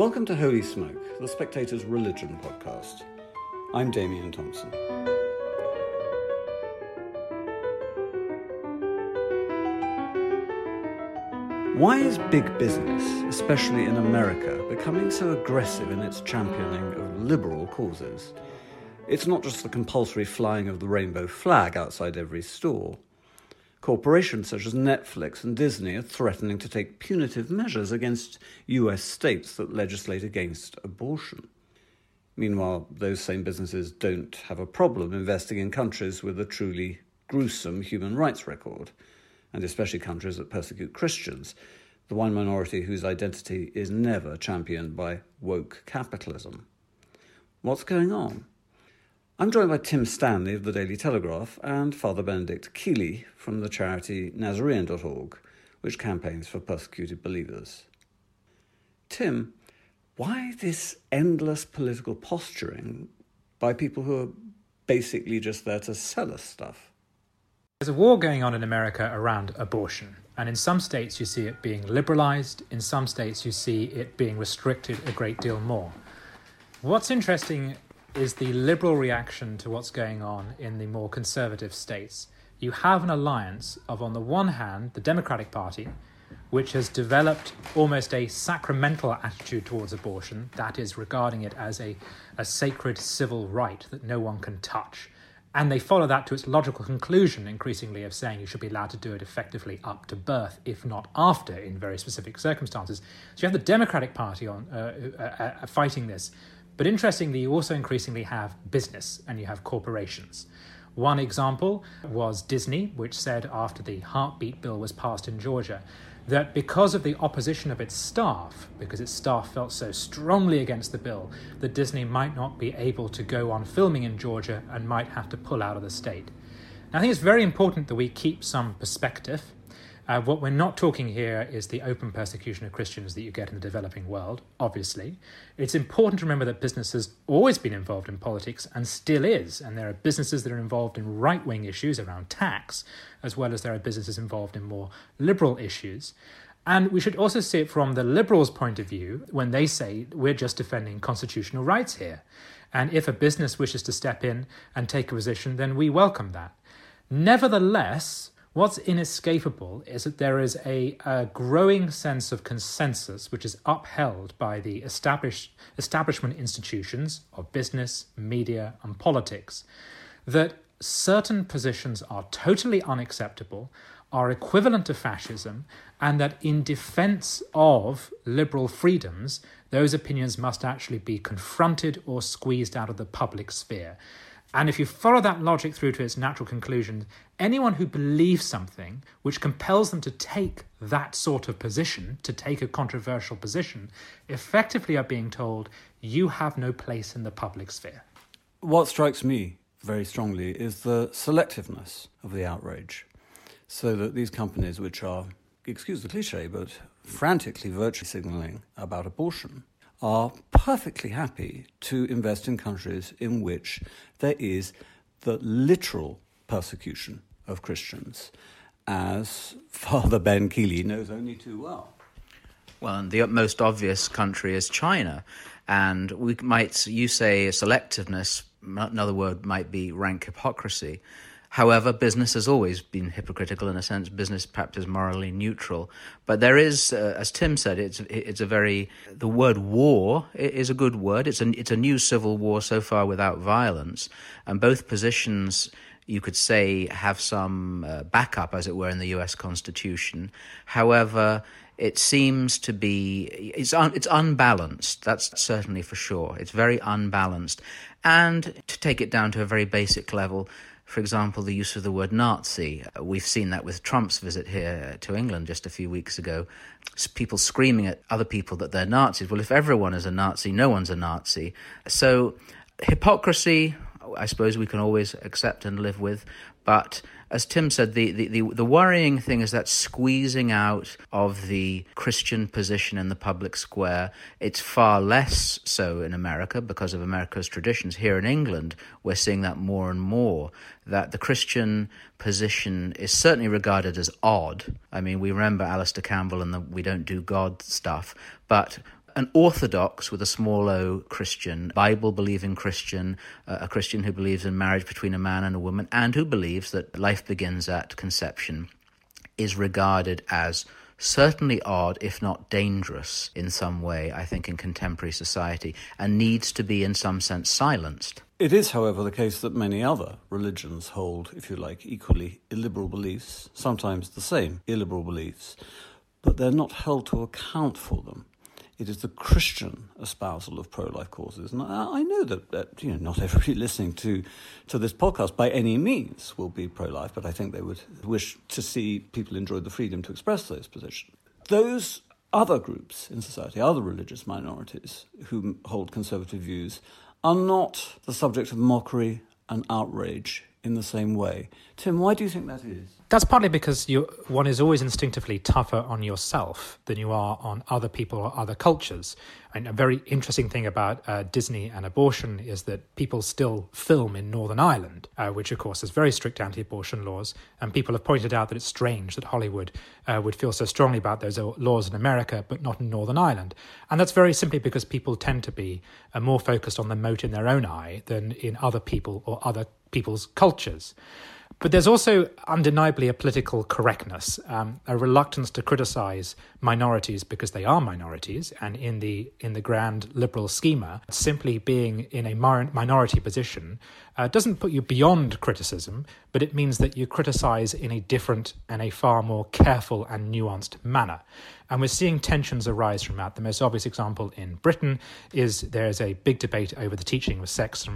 Welcome to Holy Smoke, the Spectator's Religion Podcast. I'm Damian Thompson. Why is big business, especially in America, becoming so aggressive in its championing of liberal causes? It's not just the compulsory flying of the rainbow flag outside every store. Corporations such as Netflix and Disney are threatening to take punitive measures against US states that legislate against abortion. Meanwhile, those same businesses don't have a problem investing in countries with a truly gruesome human rights record, and especially countries that persecute Christians, the one minority whose identity is never championed by woke capitalism. What's going on? I'm joined by Tim Stanley of the Daily Telegraph and Father Benedict Kiely from the charity Nasarean.org, which campaigns for persecuted believers. Tim, why this endless political posturing by people who are basically just there to sell us stuff? There's a war going on in America around abortion, and in some states you see it being liberalized, in some states you see it being restricted a great deal more. What's interesting is the liberal reaction to what's going on in the more conservative states. You have an alliance of, on the one hand, the Democratic Party, which has developed almost a sacramental attitude towards abortion, that is, regarding it as a sacred civil right that no one can touch. And they follow that to its logical conclusion, increasingly, of saying you should be allowed to do it effectively up to birth, if not after, in very specific circumstances. So you have the Democratic Party on fighting this. But interestingly, you also increasingly have business and you have corporations. One example was Disney, which said after the heartbeat bill was passed in Georgia that because of the opposition of its staff, because its staff felt so strongly against the bill, that Disney might not be able to go on filming in Georgia and might have to pull out of the state. Now, I think it's very important that we keep some perspective. What we're not talking here is the open persecution of Christians that you get in the developing world, obviously. It's important to remember that business has always been involved in politics and still is. And there are businesses that are involved in right-wing issues around tax, as well as there are businesses involved in more liberal issues. And we should also see it from the liberals' point of view when they say we're just defending constitutional rights here. And if a business wishes to step in and take a position, then we welcome that. Nevertheless, what's inescapable is that there is a growing sense of consensus which is upheld by the establishment institutions of business, media and politics that certain positions are totally unacceptable, are equivalent to fascism, and that in defence of liberal freedoms, those opinions must actually be confronted or squeezed out of the public sphere. And if you follow that logic through to its natural conclusion, anyone who believes something which compels them to take that sort of position, to take a controversial position, effectively are being told, you have no place in the public sphere. What strikes me very strongly is the selectiveness of the outrage, so that these companies which are, excuse the cliche, but frantically virtue signalling about abortion, are perfectly happy to invest in countries in which there is the literal persecution of Christians, as Father Ben Kiely knows only too well. Well, and the most obvious country is China, and we might, you say selectiveness, another word might be rank hypocrisy. However, business has always been hypocritical in a sense. Business perhaps is morally neutral. But there is, as Tim said, it's a very... The word war is a good word. It's a new civil war so far without violence. And both positions, you could say, have some backup, as it were, in the US Constitution. However, it seems to be... It's unbalanced, that's certainly for sure. It's very unbalanced. And to take it down to a very basic level, for example, the use of the word Nazi. We've seen that with Trump's visit here to England just a few weeks ago. People screaming at other people that they're Nazis. Well, if everyone is a Nazi, no one's a Nazi. So hypocrisy, I suppose we can always accept and live with. But as Tim said, the worrying thing is that squeezing out of the Christian position in the public square. It's far less so in America because of America's traditions. Here in England, we're seeing that more and more, that the Christian position is certainly regarded as odd. I mean, we remember Alistair Campbell and the We Don't Do God stuff, but an Orthodox with a small o Christian, Bible-believing Christian, a Christian who believes in marriage between a man and a woman, and who believes that life begins at conception, is regarded as certainly odd, if not dangerous in some way, I think, in contemporary society, and needs to be in some sense silenced. It is, however, the case that many other religions hold, if you like, equally illiberal beliefs, sometimes the same illiberal beliefs, but they're not held to account for them. It is the Christian espousal of pro-life causes. And I know that not everybody listening to this podcast by any means will be pro-life, but I think they would wish to see people enjoy the freedom to express those positions. Those other groups in society, other religious minorities who hold conservative views, are not the subject of mockery and outrage in the same way. Tim, why do you think that is? That's partly because one is always instinctively tougher on yourself than you are on other people or other cultures. And a very interesting thing about Disney and abortion is that people still film in Northern Ireland, which, of course, has very strict anti-abortion laws. And people have pointed out that it's strange that Hollywood would feel so strongly about those laws in America, but not in Northern Ireland. And that's very simply because people tend to be more focused on the mote in their own eye than in other people or other people's cultures. But there's also undeniably a political correctness, a reluctance to criticise minorities because they are minorities, and in the grand liberal schema, simply being in a minority position doesn't put you beyond criticism, but it means that you criticise in a different and a far more careful and nuanced manner. And we're seeing tensions arise from that. The most obvious example in Britain is there's a big debate over the teaching of sex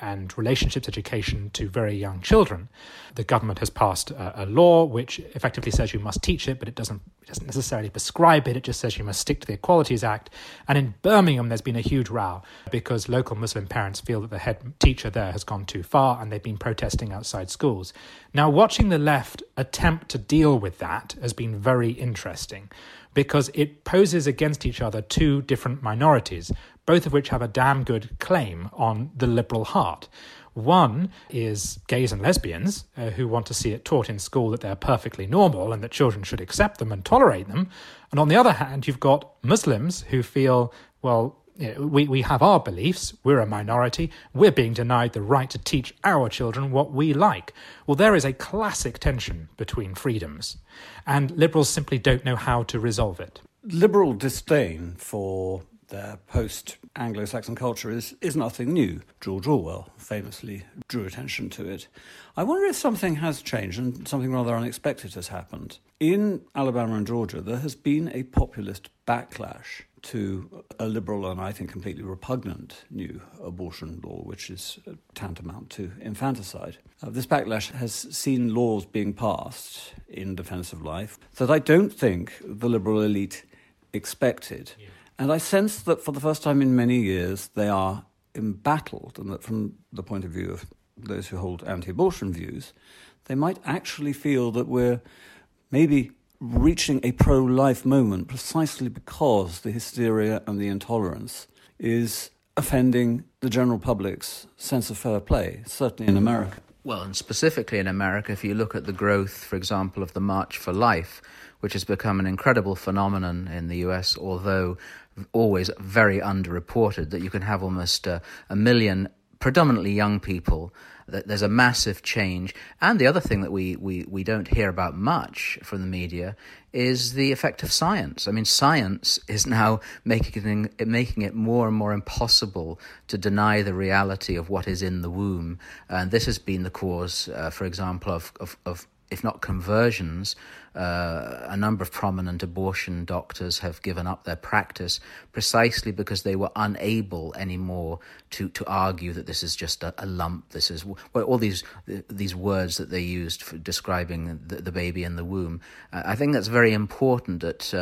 and relationships education to very young children. The government has passed a law which effectively says you must teach it, but it doesn't necessarily prescribe it. It just says you must stick to the Equalities Act. And in Birmingham, there's been a huge row because local Muslim parents feel that the head teacher there has gone too far, and they've been protesting outside schools. Now, watching the left attempt to deal with that has been very interesting, because it poses against each other two different minorities, both of which have a damn good claim on the liberal heart. One is gays and lesbians who want to see it taught in school that they're perfectly normal and that children should accept them and tolerate them. And on the other hand, you've got Muslims who feel, well, we have our beliefs, we're a minority, we're being denied the right to teach our children what we like. Well, there is a classic tension between freedoms, and liberals simply don't know how to resolve it. Liberal disdain for their post-Anglo-Saxon culture is nothing new. George Orwell famously drew attention to it. I wonder if something has changed, and something rather unexpected has happened. In Alabama and Georgia, there has been a populist backlash to a liberal and I think completely repugnant new abortion law, which is tantamount to infanticide. This backlash has seen laws being passed in defence of life that I don't think the liberal elite expected. Yeah. And I sense that for the first time in many years, they are embattled, and that from the point of view of those who hold anti-abortion views, they might actually feel that we're maybe reaching a pro-life moment precisely because the hysteria and the intolerance is offending the general public's sense of fair play, certainly in America. Well, and specifically in America, if you look at the growth, for example, of the March for Life, which has become an incredible phenomenon in the US, although always very underreported, that you can have almost a million predominantly young people. There's a massive change. And the other thing that we don't hear about much from the media is the effect of science. I mean, science is now making it more and more impossible to deny the reality of what is in the womb. And this has been the cause, for example, of if not conversions, a number of prominent abortion doctors have given up their practice precisely because they were unable anymore to argue that this is just a lump. This is all these words that they used for describing the baby in the womb. I think that's very important that,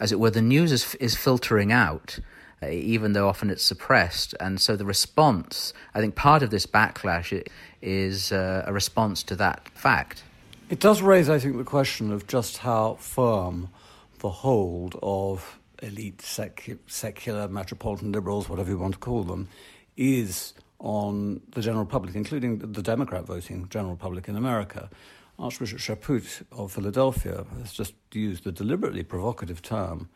as it were, the news is filtering out, even though often it's suppressed. And so the response, I think part of this backlash is a response to that fact. It does raise, I think, the question of just how firm the hold of elite, secular, metropolitan liberals, whatever you want to call them, is on the general public, including the Democrat-voting general public in America. Archbishop Chaput of Philadelphia has just used the deliberately provocative term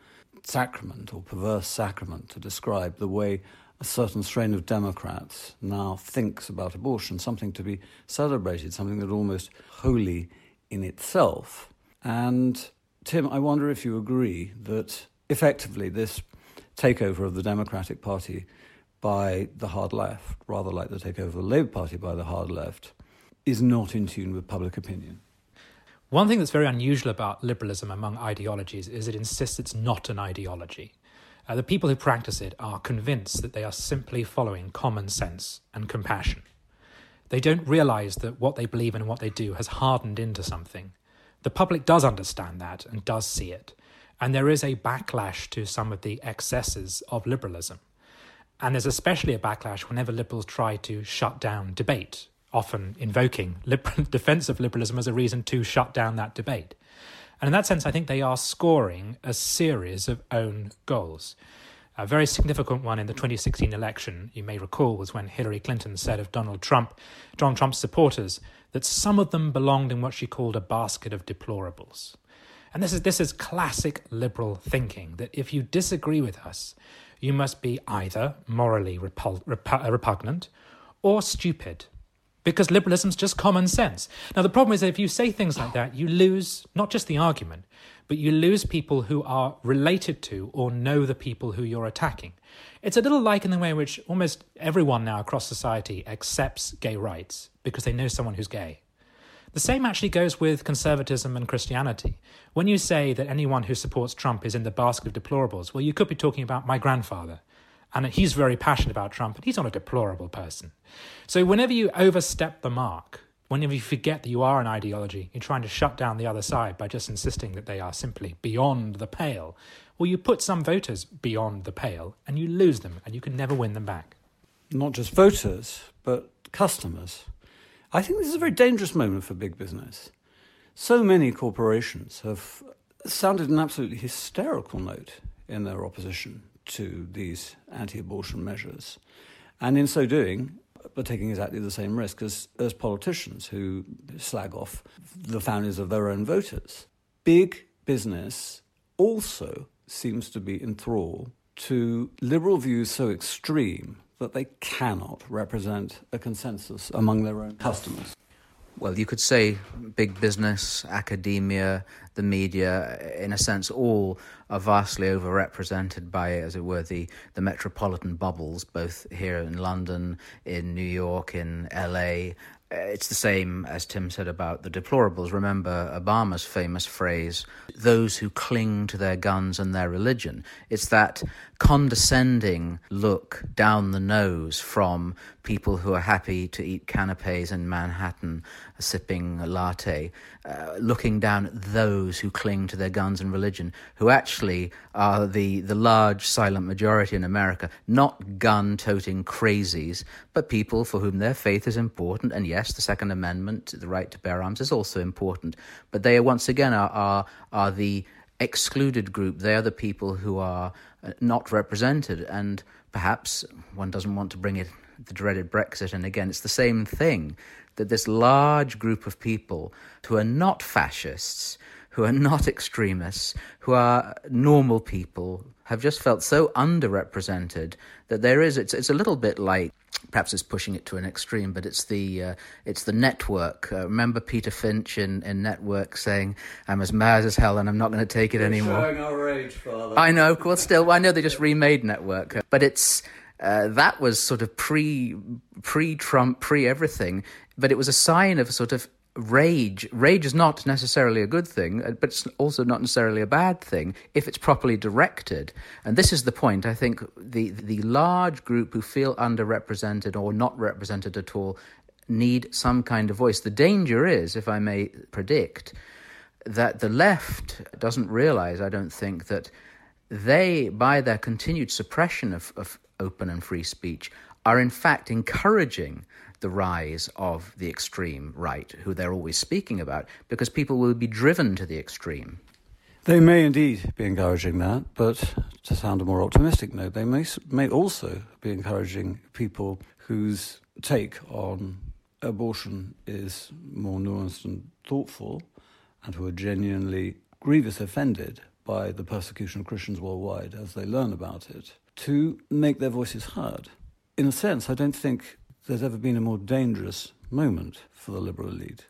sacrament or perverse sacrament to describe the way a certain strain of Democrats now thinks about abortion, something to be celebrated, something that almost holy in itself. And Tim, I wonder if you agree that effectively this takeover of the Democratic Party by the hard left, rather like the takeover of the Labour Party by the hard left, is not in tune with public opinion. One thing that's very unusual about liberalism among ideologies is it insists it's not an ideology. The people who practice it are convinced that they are simply following common sense and compassion. They don't realise that what they believe in and what they do has hardened into something. The public does understand that and does see it. And there is a backlash to some of the excesses of liberalism. And there's especially a backlash whenever liberals try to shut down debate, often invoking defence of liberalism as a reason to shut down that debate. And in that sense, I think they are scoring a series of own goals. A very significant one in the 2016 election, you may recall, was when Hillary Clinton said of Donald Trump's supporters, that some of them belonged in what she called a basket of deplorables. And this is classic liberal thinking, that if you disagree with us, you must be either morally repugnant or stupid, because liberalism's just common sense. Now, the problem is that if you say things like that, you lose not just the argument, but you lose people who are related to or know the people who you're attacking. It's a little like in the way in which almost everyone now across society accepts gay rights because they know someone who's gay. The same actually goes with conservatism and Christianity. When you say that anyone who supports Trump is in the basket of deplorables, well, you could be talking about my grandfather. And he's very passionate about Trump, and he's not a deplorable person. So whenever you overstep the mark, whenever you forget that you are an ideology, you're trying to shut down the other side by just insisting that they are simply beyond the pale. Well, you put some voters beyond the pale, and you lose them, and you can never win them back. Not just voters, but customers. I think this is a very dangerous moment for big business. So many corporations have sounded an absolutely hysterical note in their opposition to these anti-abortion measures. And in so doing, they're taking exactly the same risk as politicians who slag off the families of their own voters. Big business also seems to be enthralled to liberal views so extreme that they cannot represent a consensus among their own customers. Well, you could say big business, academia, the media, in a sense, all are vastly overrepresented by, as it were, the metropolitan bubbles, both here in London, in New York, in LA. It's the same, as Tim said, about the deplorables. Remember Obama's famous phrase, those who cling to their guns and their religion. It's that condescending look down the nose from people who are happy to eat canapes in Manhattan, sipping a latte, looking down at those who cling to their guns and religion, who actually are the large silent majority in America, not gun-toting crazies, but people for whom their faith is important, and yes, the Second Amendment, the right to bear arms, is also important. But they, once again, are the excluded group. They are the people who are not represented. And perhaps one doesn't want to bring it, the dreaded Brexit, and again, it's the same thing, that this large group of people who are not fascists, who are not extremists, who are normal people, have just felt so underrepresented that there is, it's a little bit like, perhaps it's pushing it to an extreme, but it's the network. Remember Peter Finch in Network saying, I'm as mad as hell and I'm not going to take it anymore. Showing our rage, Father. I know, well, still, I know they just remade Network, but it's, that was sort of pre-Trump, pre-everything, but it was a sign of a sort of rage. Rage is not necessarily a good thing, but it's also not necessarily a bad thing if it's properly directed. And this is the point. I think the large group who feel underrepresented or not represented at all need some kind of voice. The danger is, if I may predict, that the left doesn't realize, I don't think, that they, by their continued suppression of open and free speech, are in fact encouraging the rise of the extreme right, who they're always speaking about, because people will be driven to the extreme. They may indeed be encouraging that, but to sound a more optimistic note, they may also be encouraging people whose take on abortion is more nuanced and thoughtful, and who are genuinely grievously offended by the persecution of Christians worldwide as they learn about it, to make their voices heard. In a sense, I don't think there's ever been a more dangerous moment for the liberal elite.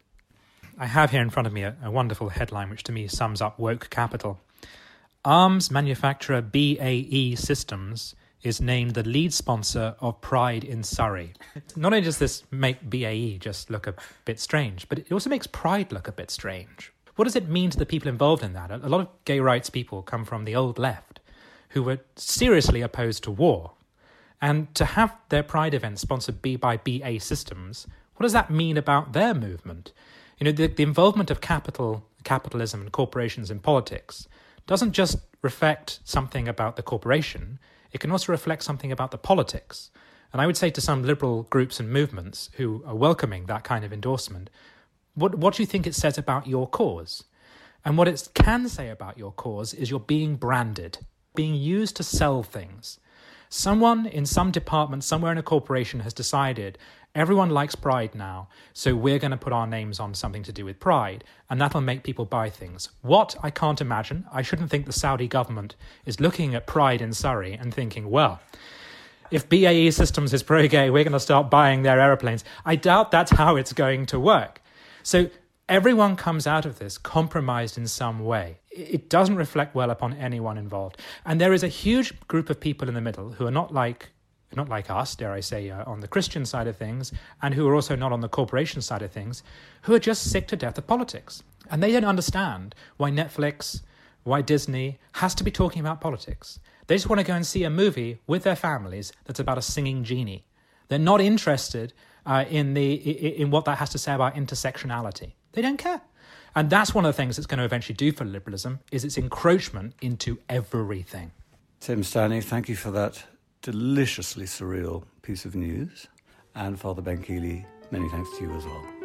I have here in front of me a wonderful headline which to me sums up woke capital. Arms manufacturer BAE Systems is named the lead sponsor of Pride in Surrey. Not only does this make BAE just look a bit strange, but it also makes Pride look a bit strange. What does it mean to the people involved in that? A lot of gay rights people come from the old left who were seriously opposed to war. And to have their Pride event sponsored by BAE Systems, what does that mean about their movement? You know, the involvement of capitalism and corporations in politics doesn't just reflect something about the corporation, it can also reflect something about the politics. And I would say to some liberal groups and movements who are welcoming that kind of endorsement, what do you think it says about your cause? And what it can say about your cause is you're being branded, being used to sell things. Someone in some department, somewhere in a corporation has decided everyone likes Pride now, so we're going to put our names on something to do with Pride, and that'll make people buy things. What? I can't imagine. I shouldn't think the Saudi government is looking at Pride in Surrey and thinking, well, if BAE Systems is pro-gay, we're going to start buying their aeroplanes. I doubt that's how it's going to work. So everyone comes out of this compromised in some way. It doesn't reflect well upon anyone involved. And there is a huge group of people in the middle who are not like us, dare I say, on the Christian side of things, and who are also not on the corporation side of things, who are just sick to death of politics. And they don't understand why Netflix, why Disney has to be talking about politics. They just want to go and see a movie with their families that's about a singing genie. They're not interested in what that has to say about intersectionality. They don't care. And that's one of the things it's going to eventually do for liberalism, is its encroachment into everything. Tim Stanley, thank you for that deliciously surreal piece of news. And Father Ben Kiely, many thanks to you as well.